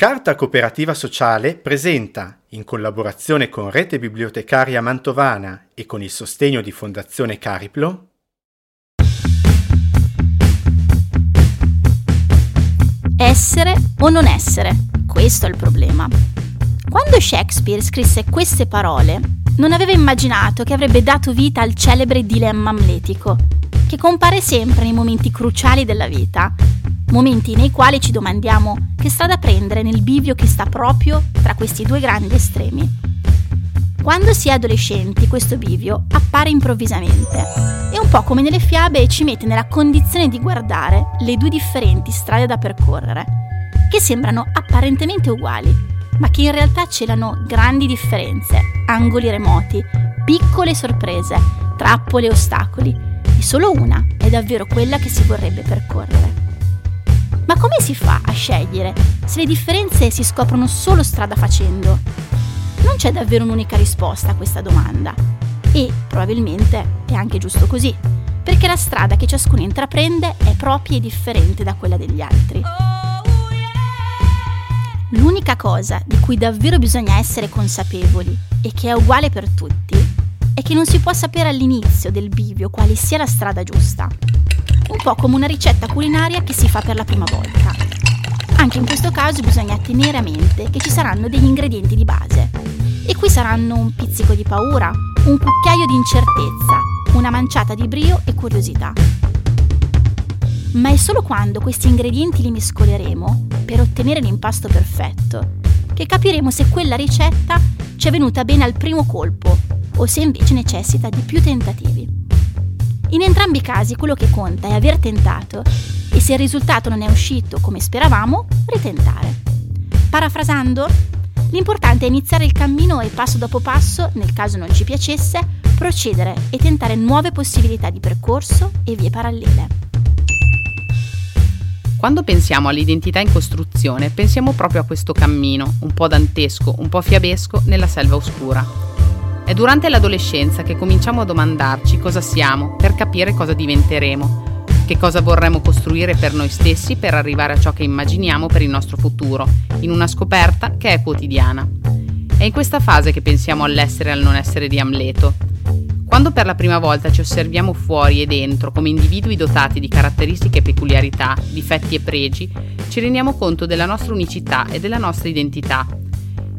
Carta Cooperativa Sociale presenta, in collaborazione con Rete Bibliotecaria Mantovana e con il sostegno di Fondazione Cariplo, Essere o non essere, questo è il problema. Quando Shakespeare scrisse queste parole, non aveva immaginato che avrebbe dato vita al celebre dilemma amletico, che compare sempre nei momenti cruciali della vita, momenti nei quali ci domandiamo che strada prendere nel bivio che sta proprio tra questi due grandi estremi. Quando si è adolescenti questo bivio appare improvvisamente e un po' come nelle fiabe ci mette nella condizione di guardare le due differenti strade da percorrere, che sembrano apparentemente uguali, ma che in realtà celano grandi differenze, angoli remoti, piccole sorprese, trappole e ostacoli, e solo una è davvero quella che si vorrebbe percorrere. Ma come si fa a scegliere se le differenze si scoprono solo strada facendo? Non c'è davvero un'unica risposta a questa domanda e probabilmente è anche giusto così, perché la strada che ciascuno intraprende è propria e differente da quella degli altri. L'unica cosa di cui davvero bisogna essere consapevoli e che è uguale per tutti è che non si può sapere all'inizio del bivio quale sia la strada giusta. Un po' come una ricetta culinaria che si fa per la prima volta. Anche in questo caso bisogna tenere a mente che ci saranno degli ingredienti di base. E qui saranno un pizzico di paura, un cucchiaio di incertezza, una manciata di brio e curiosità. Ma è solo quando questi ingredienti li mescoleremo, per ottenere l'impasto perfetto, che capiremo se quella ricetta ci è venuta bene al primo colpo o se invece necessita di più tentativi. In entrambi i casi quello che conta è aver tentato e se il risultato non è uscito come speravamo, ritentare. Parafrasando, l'importante è iniziare il cammino e passo dopo passo, nel caso non ci piacesse, procedere e tentare nuove possibilità di percorso e vie parallele. Quando pensiamo all'identità in costruzione, pensiamo proprio a questo cammino, un po' dantesco, un po' fiabesco, nella selva oscura. È durante l'adolescenza che cominciamo a domandarci cosa siamo per capire cosa diventeremo, che cosa vorremmo costruire per noi stessi per arrivare a ciò che immaginiamo per il nostro futuro, in una scoperta che è quotidiana. È in questa fase che pensiamo all'essere e al non essere di Amleto. Quando per la prima volta ci osserviamo fuori e dentro come individui dotati di caratteristiche e peculiarità, difetti e pregi, ci rendiamo conto della nostra unicità e della nostra identità.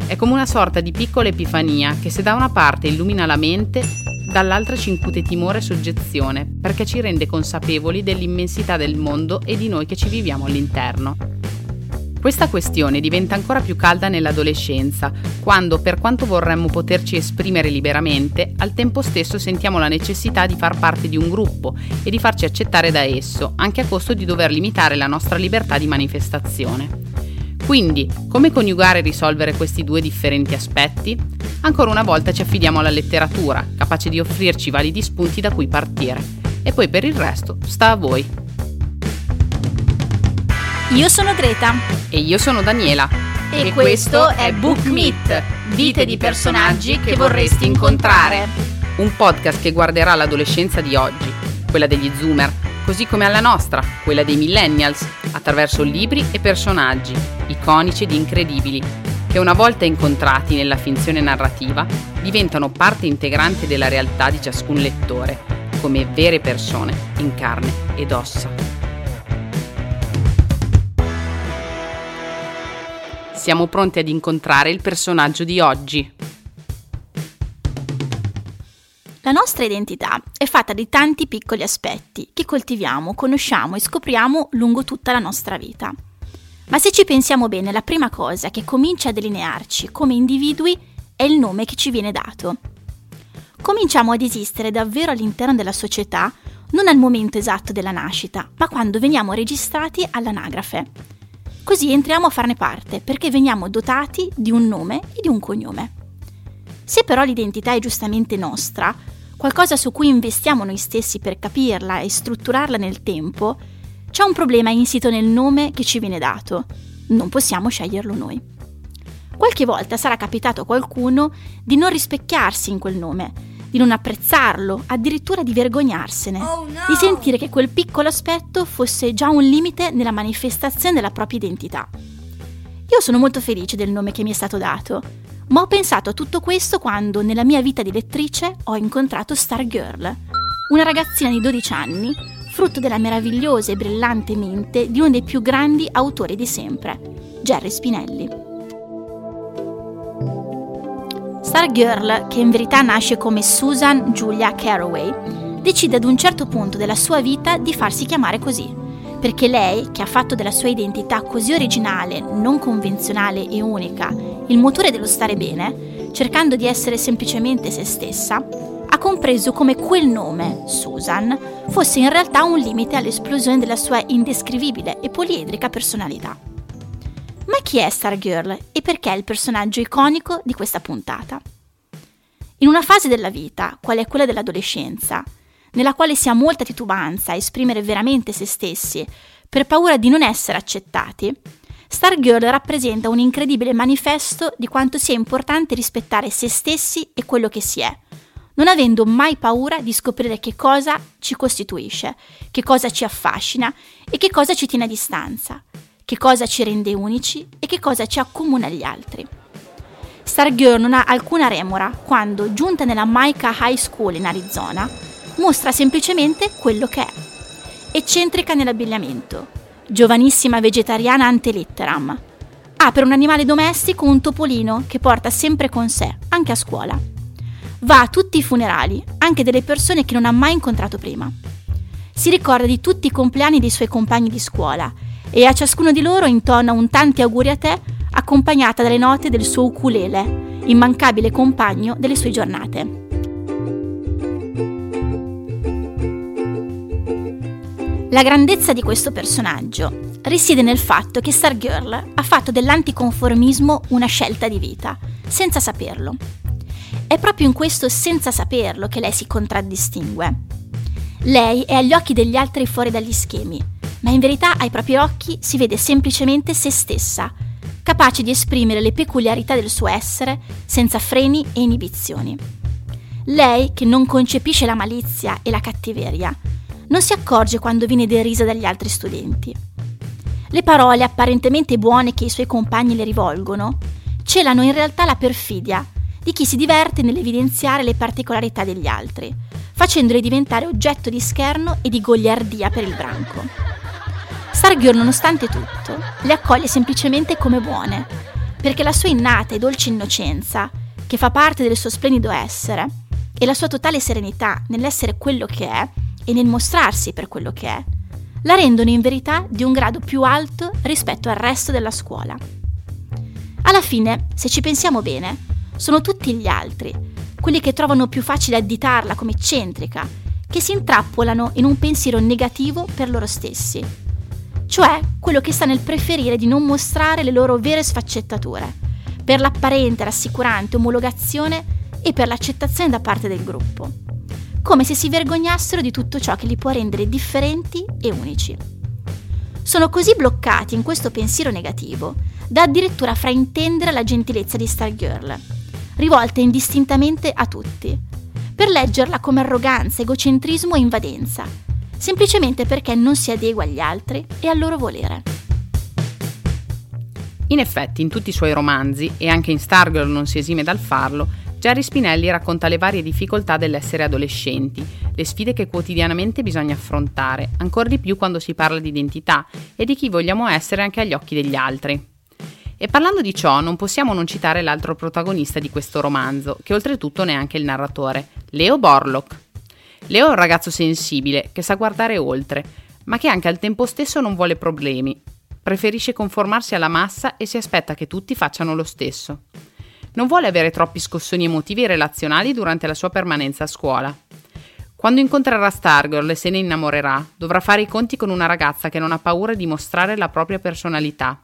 È come una sorta di piccola epifania che se da una parte illumina la mente, dall'altra ci incute timore e soggezione, perché ci rende consapevoli dell'immensità del mondo e di noi che ci viviamo all'interno. Questa questione diventa ancora più calda nell'adolescenza, quando, per quanto vorremmo poterci esprimere liberamente, al tempo stesso sentiamo la necessità di far parte di un gruppo e di farci accettare da esso, anche a costo di dover limitare la nostra libertà di manifestazione. Quindi, come coniugare e risolvere questi due differenti aspetti? Ancora una volta ci affidiamo alla letteratura, capace di offrirci validi spunti da cui partire. E poi per il resto sta a voi. Io sono Greta. E io sono Daniela. E questo è Book Meet, vite di personaggi che vorresti incontrare. Un podcast che guarderà l'adolescenza di oggi, quella degli Zoomer, così come alla nostra, quella dei Millennials, attraverso libri e personaggi, iconici ed incredibili, che una volta incontrati nella finzione narrativa diventano parte integrante della realtà di ciascun lettore, come vere persone in carne ed ossa. Siamo pronti ad incontrare il personaggio di oggi. La nostra identità è fatta di tanti piccoli aspetti che coltiviamo, conosciamo e scopriamo lungo tutta la nostra vita. Ma se ci pensiamo bene, la prima cosa che comincia a delinearci come individui è il nome che ci viene dato. Cominciamo ad esistere davvero all'interno della società, non al momento esatto della nascita, ma quando veniamo registrati all'anagrafe. Così entriamo a farne parte perché veniamo dotati di un nome e di un cognome. Se però l'identità è giustamente nostra, qualcosa su cui investiamo noi stessi per capirla e strutturarla nel tempo, c'è un problema insito nel nome che ci viene dato. Non possiamo sceglierlo noi. Qualche volta sarà capitato a qualcuno di non rispecchiarsi in quel nome, di non apprezzarlo, addirittura di vergognarsene, di sentire che quel piccolo aspetto fosse già un limite nella manifestazione della propria identità. Io sono molto felice del nome che mi è stato dato, ma ho pensato a tutto questo quando nella mia vita di lettrice ho incontrato Stargirl, una ragazzina di 12 anni, frutto della meravigliosa e brillante mente di uno dei più grandi autori di sempre, Jerry Spinelli. Stargirl, che in verità nasce come Susan Julia Caraway, decide ad un certo punto della sua vita di farsi chiamare così, perché lei, che ha fatto della sua identità così originale, non convenzionale e unica, il motore dello stare bene, cercando di essere semplicemente se stessa, ha compreso come quel nome, Susan, fosse in realtà un limite all'esplosione della sua indescrivibile e poliedrica personalità. Ma chi è Stargirl e perché è il personaggio iconico di questa puntata? In una fase della vita, quale è quella dell'adolescenza, nella quale si ha molta titubanza a esprimere veramente se stessi per paura di non essere accettati, Stargirl rappresenta un incredibile manifesto di quanto sia importante rispettare se stessi e quello che si è, non avendo mai paura di scoprire che cosa ci costituisce, che cosa ci affascina e che cosa ci tiene a distanza, che cosa ci rende unici e che cosa ci accomuna agli altri. Stargirl non ha alcuna remora quando, giunta nella Micah High School in Arizona, mostra semplicemente quello che è. Eccentrica nell'abbigliamento, giovanissima vegetariana ante litteram, ha per un animale domestico un topolino che porta sempre con sé, anche a scuola. Va a tutti i funerali, anche delle persone che non ha mai incontrato prima. Si ricorda di tutti i compleanni dei suoi compagni di scuola e a ciascuno di loro intona un tanti auguri a te, accompagnata dalle note del suo ukulele, immancabile compagno delle sue giornate. La grandezza di questo personaggio risiede nel fatto che Stargirl ha fatto dell'anticonformismo una scelta di vita, senza saperlo. È proprio in questo senza saperlo che lei si contraddistingue. Lei è agli occhi degli altri fuori dagli schemi, ma in verità ai propri occhi si vede semplicemente se stessa, capace di esprimere le peculiarità del suo essere senza freni e inibizioni. Lei, che non concepisce la malizia e la cattiveria, non si accorge quando viene derisa dagli altri studenti. Le parole apparentemente buone che i suoi compagni le rivolgono celano in realtà la perfidia di chi si diverte nell'evidenziare le particolarità degli altri, facendoli diventare oggetto di scherno e di goliardia per il branco. Stargirl, nonostante tutto, le accoglie semplicemente come buone, perché la sua innata e dolce innocenza, che fa parte del suo splendido essere, e la sua totale serenità nell'essere quello che è e nel mostrarsi per quello che è, la rendono in verità di un grado più alto rispetto al resto della scuola. Alla fine, se ci pensiamo bene, sono tutti gli altri, quelli che trovano più facile additarla come eccentrica, che si intrappolano in un pensiero negativo per loro stessi, cioè quello che sta nel preferire di non mostrare le loro vere sfaccettature, per l'apparente, rassicurante omologazione e per l'accettazione da parte del gruppo, come se si vergognassero di tutto ciò che li può rendere differenti e unici. Sono così bloccati in questo pensiero negativo da addirittura fraintendere la gentilezza di Stargirl, rivolta indistintamente a tutti, per leggerla come arroganza, egocentrismo e invadenza, semplicemente perché non si adegua agli altri e al loro volere. In effetti, in tutti i suoi romanzi, e anche in Stargirl non si esime dal farlo, Jerry Spinelli racconta le varie difficoltà dell'essere adolescenti, le sfide che quotidianamente bisogna affrontare, ancor di più quando si parla di identità e di chi vogliamo essere anche agli occhi degli altri. E parlando di ciò, non possiamo non citare l'altro protagonista di questo romanzo, che oltretutto ne è anche il narratore, Leo Borlock. Leo è un ragazzo sensibile, che sa guardare oltre, ma che anche al tempo stesso non vuole problemi. Preferisce conformarsi alla massa e si aspetta che tutti facciano lo stesso. Non vuole avere troppi scossoni emotivi e relazionali durante la sua permanenza a scuola. Quando incontrerà Stargirl e se ne innamorerà, dovrà fare i conti con una ragazza che non ha paura di mostrare la propria personalità.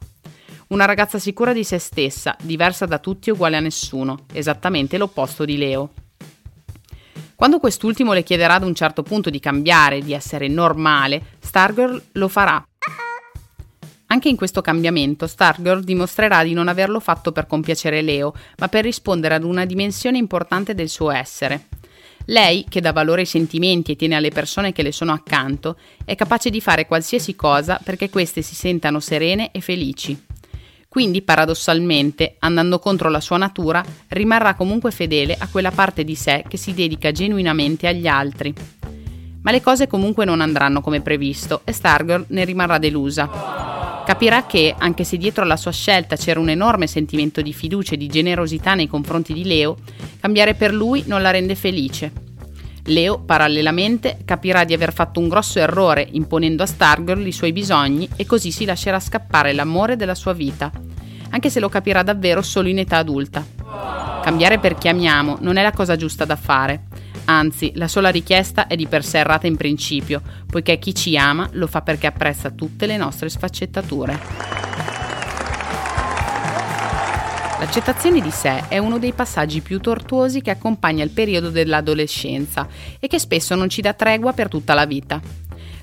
Una ragazza sicura di se stessa, diversa da tutti e uguale a nessuno, esattamente l'opposto di Leo. Quando quest'ultimo le chiederà ad un certo punto di cambiare, di essere normale, Stargirl lo farà. Anche in questo cambiamento Stargirl dimostrerà di non averlo fatto per compiacere Leo, ma per rispondere ad una dimensione importante del suo essere. Lei, che dà valore ai sentimenti e tiene alle persone che le sono accanto, è capace di fare qualsiasi cosa perché queste si sentano serene e felici. Quindi, paradossalmente, andando contro la sua natura, rimarrà comunque fedele a quella parte di sé che si dedica genuinamente agli altri. Ma le cose comunque non andranno come previsto e Stargirl ne rimarrà delusa. Capirà che, anche se dietro alla sua scelta c'era un enorme sentimento di fiducia e di generosità nei confronti di Leo, cambiare per lui non la rende felice. Leo, parallelamente, capirà di aver fatto un grosso errore imponendo a Stargirl i suoi bisogni e così si lascerà scappare l'amore della sua vita, anche se lo capirà davvero solo in età adulta. Cambiare per chi amiamo non è la cosa giusta da fare, anzi la sola richiesta è di per sé errata in principio, poiché chi ci ama lo fa perché apprezza tutte le nostre sfaccettature. L'accettazione di sé è uno dei passaggi più tortuosi che accompagna il periodo dell'adolescenza e che spesso non ci dà tregua per tutta la vita.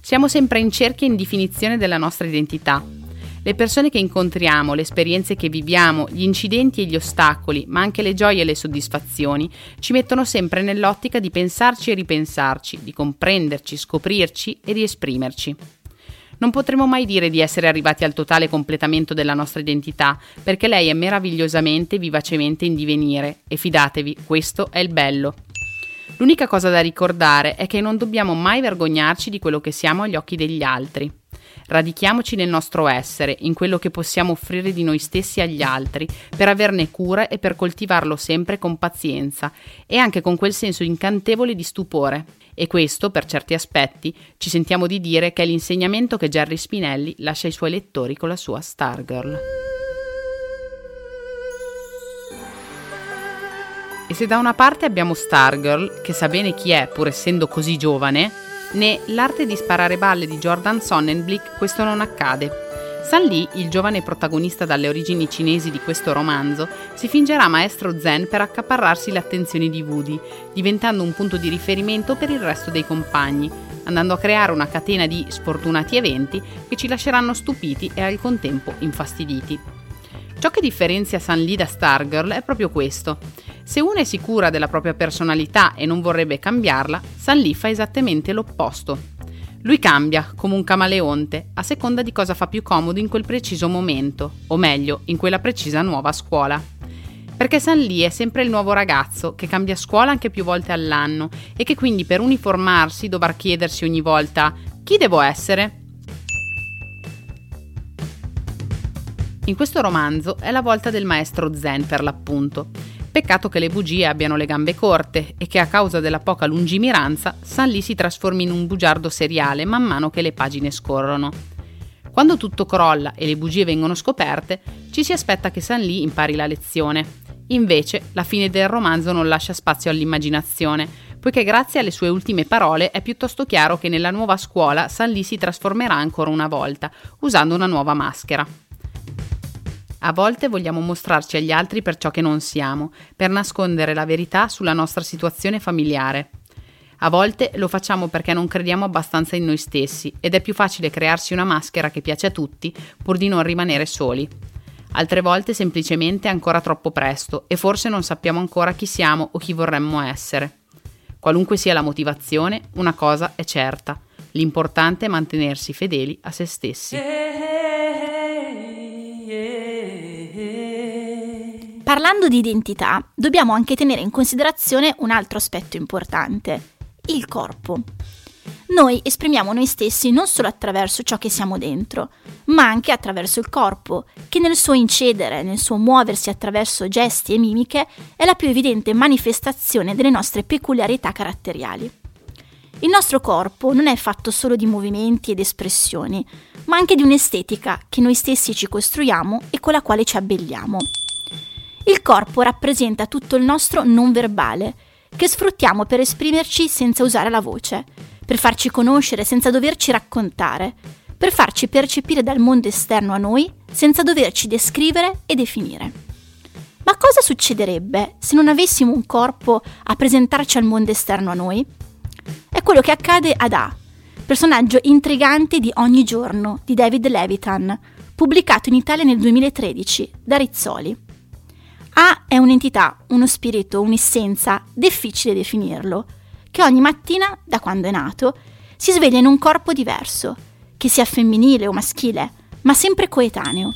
Siamo sempre in cerchia e in definizione della nostra identità. Le persone che incontriamo, le esperienze che viviamo, gli incidenti e gli ostacoli, ma anche le gioie e le soddisfazioni, ci mettono sempre nell'ottica di pensarci e ripensarci, di comprenderci, scoprirci e di esprimerci. Non potremo mai dire di essere arrivati al totale completamento della nostra identità, perché lei è meravigliosamente e vivacemente in divenire, e fidatevi, questo è il bello. L'unica cosa da ricordare è che non dobbiamo mai vergognarci di quello che siamo agli occhi degli altri. Radichiamoci nel nostro essere, in quello che possiamo offrire di noi stessi agli altri, per averne cura e per coltivarlo sempre con pazienza e anche con quel senso incantevole di stupore. E questo, per certi aspetti, ci sentiamo di dire che è l'insegnamento che Jerry Spinelli lascia ai suoi lettori con la sua Stargirl. E se da una parte abbiamo Stargirl, che sa bene chi è pur essendo così giovane, né L'arte di sparare balle di Jordan Sonnenblick questo non accade. San Lee, il giovane protagonista dalle origini cinesi di questo romanzo, si fingerà maestro zen per accaparrarsi l'attenzione di Woody, diventando un punto di riferimento per il resto dei compagni, andando a creare una catena di sfortunati eventi che ci lasceranno stupiti e al contempo infastiditi. Ciò che differenzia San Lee da Stargirl è proprio questo. Se uno è sicura della propria personalità e non vorrebbe cambiarla, San Lee fa esattamente l'opposto. Lui cambia, come un camaleonte, a seconda di cosa fa più comodo in quel preciso momento, o meglio, in quella precisa nuova scuola. Perché San Lee è sempre il nuovo ragazzo, che cambia scuola anche più volte all'anno, e che quindi per uniformarsi dovrà chiedersi ogni volta «Chi devo essere?». In questo romanzo è la volta del maestro Zen per l'appunto. Peccato che le bugie abbiano le gambe corte e che a causa della poca lungimiranza San Lee si trasformi in un bugiardo seriale man mano che le pagine scorrono. Quando tutto crolla e le bugie vengono scoperte, ci si aspetta che San Lee impari la lezione. Invece, la fine del romanzo non lascia spazio all'immaginazione, poiché grazie alle sue ultime parole è piuttosto chiaro che nella nuova scuola San Lee si trasformerà ancora una volta, usando una nuova maschera. A volte vogliamo mostrarci agli altri per ciò che non siamo, per nascondere la verità sulla nostra situazione familiare. A volte lo facciamo perché non crediamo abbastanza in noi stessi ed è più facile crearsi una maschera che piace a tutti pur di non rimanere soli. Altre volte semplicemente è ancora troppo presto e forse non sappiamo ancora chi siamo o chi vorremmo essere. Qualunque sia la motivazione, una cosa è certa: l'importante è mantenersi fedeli a se stessi. Parlando di identità, dobbiamo anche tenere in considerazione un altro aspetto importante, il corpo. Noi esprimiamo noi stessi non solo attraverso ciò che siamo dentro, ma anche attraverso il corpo, che nel suo incedere, nel suo muoversi attraverso gesti e mimiche, è la più evidente manifestazione delle nostre peculiarità caratteriali. Il nostro corpo non è fatto solo di movimenti ed espressioni, ma anche di un'estetica che noi stessi ci costruiamo e con la quale ci abbelliamo. Il corpo rappresenta tutto il nostro non verbale, che sfruttiamo per esprimerci senza usare la voce, per farci conoscere senza doverci raccontare, per farci percepire dal mondo esterno a noi senza doverci descrivere e definire. Ma cosa succederebbe se non avessimo un corpo a presentarci al mondo esterno a noi? È quello che accade ad A, personaggio intrigante di Ogni Giorno di David Levithan, pubblicato in Italia nel 2013 da Rizzoli. A è un'entità, uno spirito, un'essenza, difficile definirlo, che ogni mattina, da quando è nato, si sveglia in un corpo diverso, che sia femminile o maschile, ma sempre coetaneo.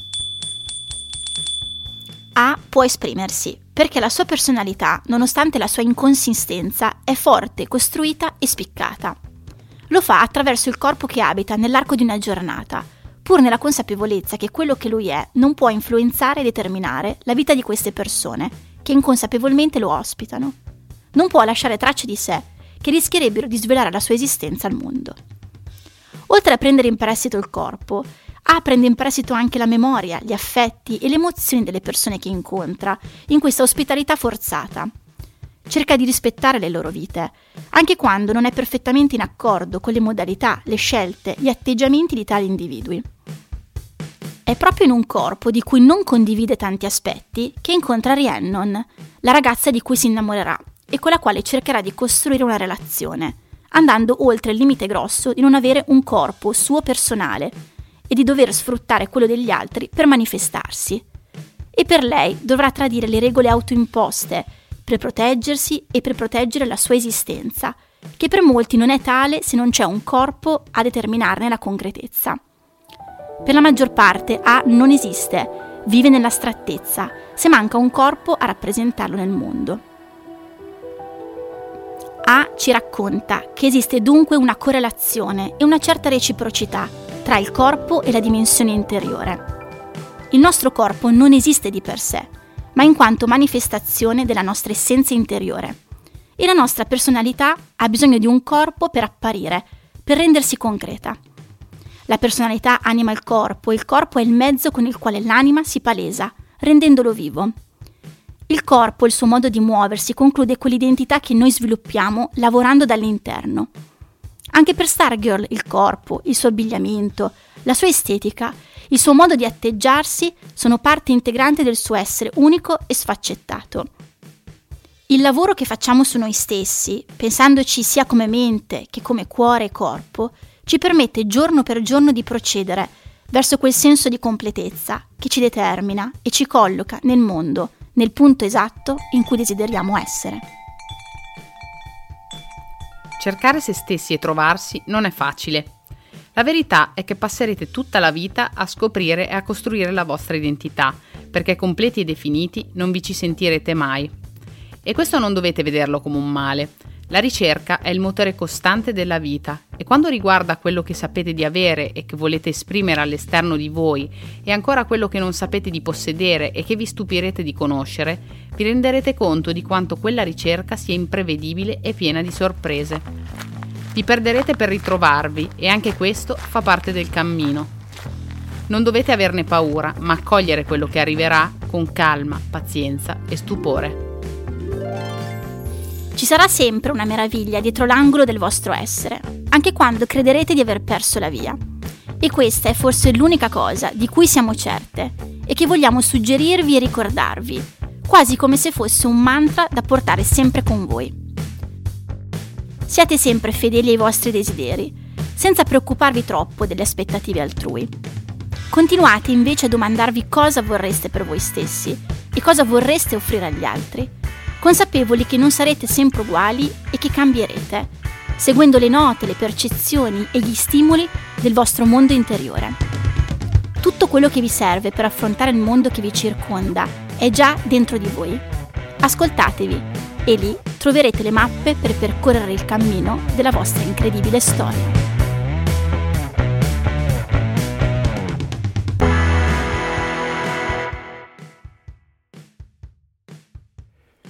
A può esprimersi, perché la sua personalità, nonostante la sua inconsistenza, è forte, costruita e spiccata. Lo fa attraverso il corpo che abita nell'arco di una giornata, pur nella consapevolezza che quello che lui è non può influenzare e determinare la vita di queste persone, che inconsapevolmente lo ospitano. Non può lasciare tracce di sé, che rischierebbero di svelare la sua esistenza al mondo. Oltre a prendere in prestito il corpo, A prende in prestito anche la memoria, gli affetti e le emozioni delle persone che incontra, in questa ospitalità forzata. Cerca di rispettare le loro vite, anche quando non è perfettamente in accordo con le modalità, le scelte, gli atteggiamenti di tali individui. È proprio in un corpo di cui non condivide tanti aspetti che incontra Rhiannon, la ragazza di cui si innamorerà e con la quale cercherà di costruire una relazione, andando oltre il limite grosso di non avere un corpo suo personale e di dover sfruttare quello degli altri per manifestarsi. E per lei dovrà tradire le regole autoimposte per proteggersi e per proteggere la sua esistenza, che per molti non è tale se non c'è un corpo a determinarne la concretezza. Per la maggior parte A non esiste, vive nell'astrattezza, se manca un corpo a rappresentarlo nel mondo. A ci racconta che esiste dunque una correlazione e una certa reciprocità tra il corpo e la dimensione interiore. Il nostro corpo non esiste di per sé, ma in quanto manifestazione della nostra essenza interiore. E la nostra personalità ha bisogno di un corpo per apparire, per rendersi concreta. La personalità anima il corpo e il corpo è il mezzo con il quale l'anima si palesa, rendendolo vivo. Il corpo e il suo modo di muoversi conclude con l'identità che noi sviluppiamo lavorando dall'interno. Anche per Stargirl il corpo, il suo abbigliamento, la sua estetica, il suo modo di atteggiarsi sono parte integrante del suo essere unico e sfaccettato. Il lavoro che facciamo su noi stessi, pensandoci sia come mente che come cuore e corpo, ci permette giorno per giorno di procedere verso quel senso di completezza che ci determina e ci colloca nel mondo, nel punto esatto in cui desideriamo essere. Cercare se stessi e trovarsi non è facile. La verità è che passerete tutta la vita a scoprire e a costruire la vostra identità, perché completi e definiti non vi ci sentirete mai. E questo non dovete vederlo come un male. La ricerca è il motore costante della vita e quando riguarda quello che sapete di avere e che volete esprimere all'esterno di voi e ancora quello che non sapete di possedere e che vi stupirete di conoscere, vi renderete conto di quanto quella ricerca sia imprevedibile e piena di sorprese. Vi perderete per ritrovarvi e anche questo fa parte del cammino. Non dovete averne paura, ma accogliere quello che arriverà con calma, pazienza e stupore. Ci sarà sempre una meraviglia dietro l'angolo del vostro essere, anche quando crederete di aver perso la via. E questa è forse l'unica cosa di cui siamo certe e che vogliamo suggerirvi e ricordarvi, quasi come se fosse un mantra da portare sempre con voi. Siate sempre fedeli ai vostri desideri, senza preoccuparvi troppo delle aspettative altrui. Continuate invece a domandarvi cosa vorreste per voi stessi e cosa vorreste offrire agli altri, consapevoli che non sarete sempre uguali e che cambierete, seguendo le note, le percezioni e gli stimoli del vostro mondo interiore. Tutto quello che vi serve per affrontare il mondo che vi circonda è già dentro di voi. Ascoltatevi e lì troverete le mappe per percorrere il cammino della vostra incredibile storia.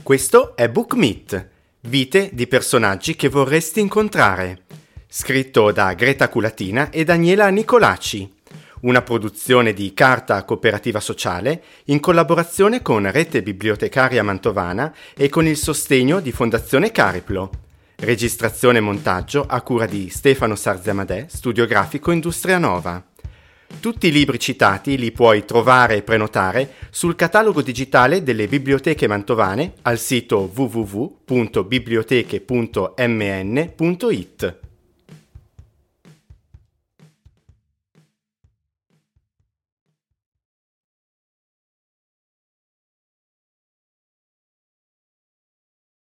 Questo è Book Meet, vite di personaggi che vorresti incontrare, scritto da Greta Culatina e Daniela Nicolaci, una produzione di Carta Cooperativa Sociale in collaborazione con Rete Bibliotecaria Mantovana e con il sostegno di Fondazione Cariplo. Registrazione e montaggio a cura di Stefano Sarzi Madè, studio grafico Industria Nova. Tutti i libri citati li puoi trovare e prenotare sul catalogo digitale delle biblioteche mantovane al sito www.biblioteche.mn.it.